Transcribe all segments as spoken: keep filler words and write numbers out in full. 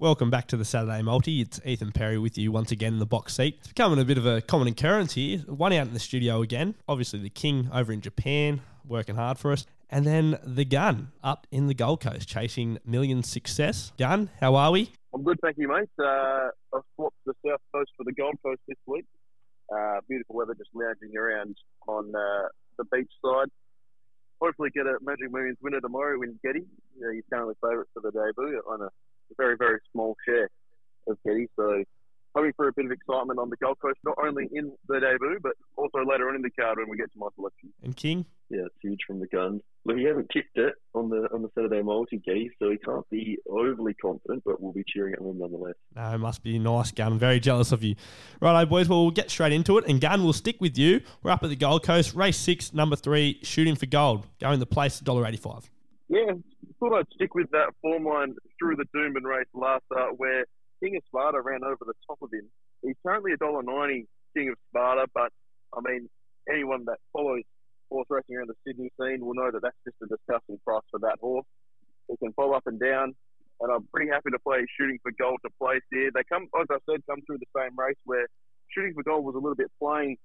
Welcome back to the Saturday Multi. It's Ethan Perry with you once again in the box seat. It's becoming a bit of a common occurrence here. One out in the studio again. Obviously the King over in Japan, working hard for us. And then the Gun up in the Gold Coast, chasing million success. Gun, how are we? I'm good, thank you, mate. Uh, I've swapped the South Coast for the Gold Coast this week. Uh, beautiful weather, just lounging around on uh, the beach side. Hopefully get a Magic Millions winner tomorrow in Getty. You know, you're currently favourites for the debut on a very, very small share of Getty. So hoping for a bit of excitement on the Gold Coast, not only in the debut, but also later on in the card when we get to my selection. And King? Yeah, it's huge from the Gun. Look, he hasn't kicked it on the on the Saturday multi, Key, so he can't be overly confident, but we'll be cheering at him nonetheless. No, it must be nice, Gun. Very jealous of you. Righto, boys. Well, we'll get straight into it. And Gun, we'll stick with you. We're up at the Gold Coast. Race six, number three, Shooting for Gold. Going the place, one dollar eighty-five. Yeah, thought I'd stick with that form line through the Doomben race last start where King of Sparta ran over the top of him. He's currently one dollar ninety, King of Sparta, but, I mean, anyone that follows horse racing around the Sydney scene will know that that's just a disgusting price for that horse. It can bob up and down, and I'm pretty happy to play Shooting for Gold to place here. They come, as I said, come through the same race where Shooting for Gold was a little bit playing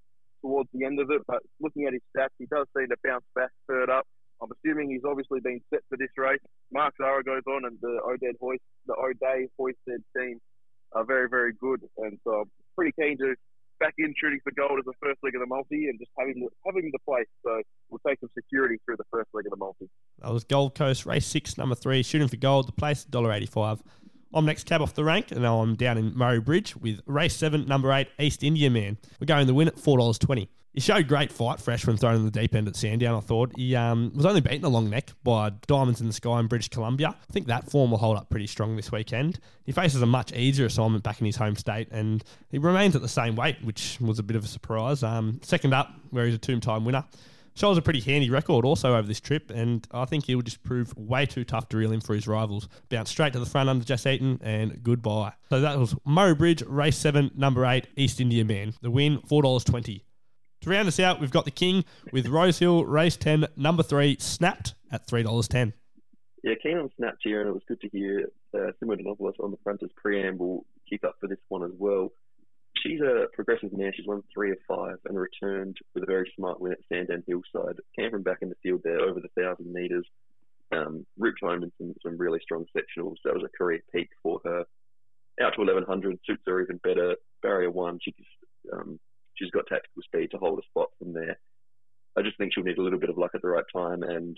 towards the end of it, but looking at his stats, he does seem to bounce back third up. I'm assuming he's obviously been set for this race. Mark Zara goes on, and the Oded Hoist, the Oded Hoist team are very, very good. And so I'm pretty keen to back in Shooting for Gold as the first leg of the multi and just having, having the place. So we'll take some security through the first leg of the multi. That was Gold Coast, race six, number three, Shooting for Gold, the place, one dollar eighty-five. I'm next cab off the rank, and now I'm down in Murray Bridge with race seven, number eight, East India Man. We're going the win at four dollars twenty. He showed great fight, fresh when thrown in the deep end at Sandown, I thought. He um, was only beaten a long neck by Diamonds in the Sky in British Columbia. I think that form will hold up pretty strong this weekend. He faces a much easier assignment back in his home state, and he remains at the same weight, which was a bit of a surprise. Um, second up, where he's a two-time winner. Shows a pretty handy record also over this trip, and I think he'll just prove way too tough to reel in for his rivals. Bounce straight to the front under Jess Eaton, and goodbye. So that was Murray Bridge, race seven, number eight, East India Man. The win, four dollars twenty. To round us out, we've got the King with Rose Hill, race ten, number three, Snapped at three dollars ten. Yeah, Keenan snapped here, and it was good to hear uh, Simon Dinopoulos on the front as preamble kick up for this one as well. She's a progressive mare. She's won three of five and returned with a very smart win at Sandown Hillside. Came from back in the field there over the one thousand metres. Um, ripped home in some, some really strong sectionals. That was a career peak for her. Out to eleven hundred, suits her even better. Barrier one, she just... Um, She's got tactical speed to hold a spot from there. I just think she'll need a little bit of luck at the right time, and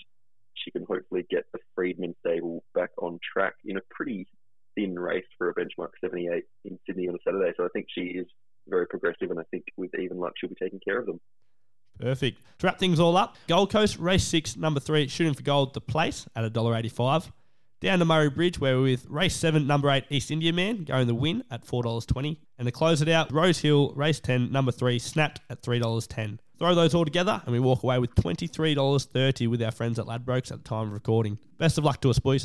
she can hopefully get the Freedman stable back on track in a pretty thin race for a benchmark seventy-eight in Sydney on a Saturday. So I think she is very progressive, and I think with even luck, she'll be taking care of them. Perfect. To wrap things all up, Gold Coast, race six, number three, Shooting for Gold, the place at one dollar eighty-five. Down to Murray Bridge, where we're with race seven, number eight, East India Man, going the win at four dollars twenty. And to close it out, Rose Hill, race ten, number three, Snapped at three dollars ten. Throw those all together, and we walk away with twenty-three dollars thirty with our friends at Ladbrokes at the time of recording. Best of luck to us, boys.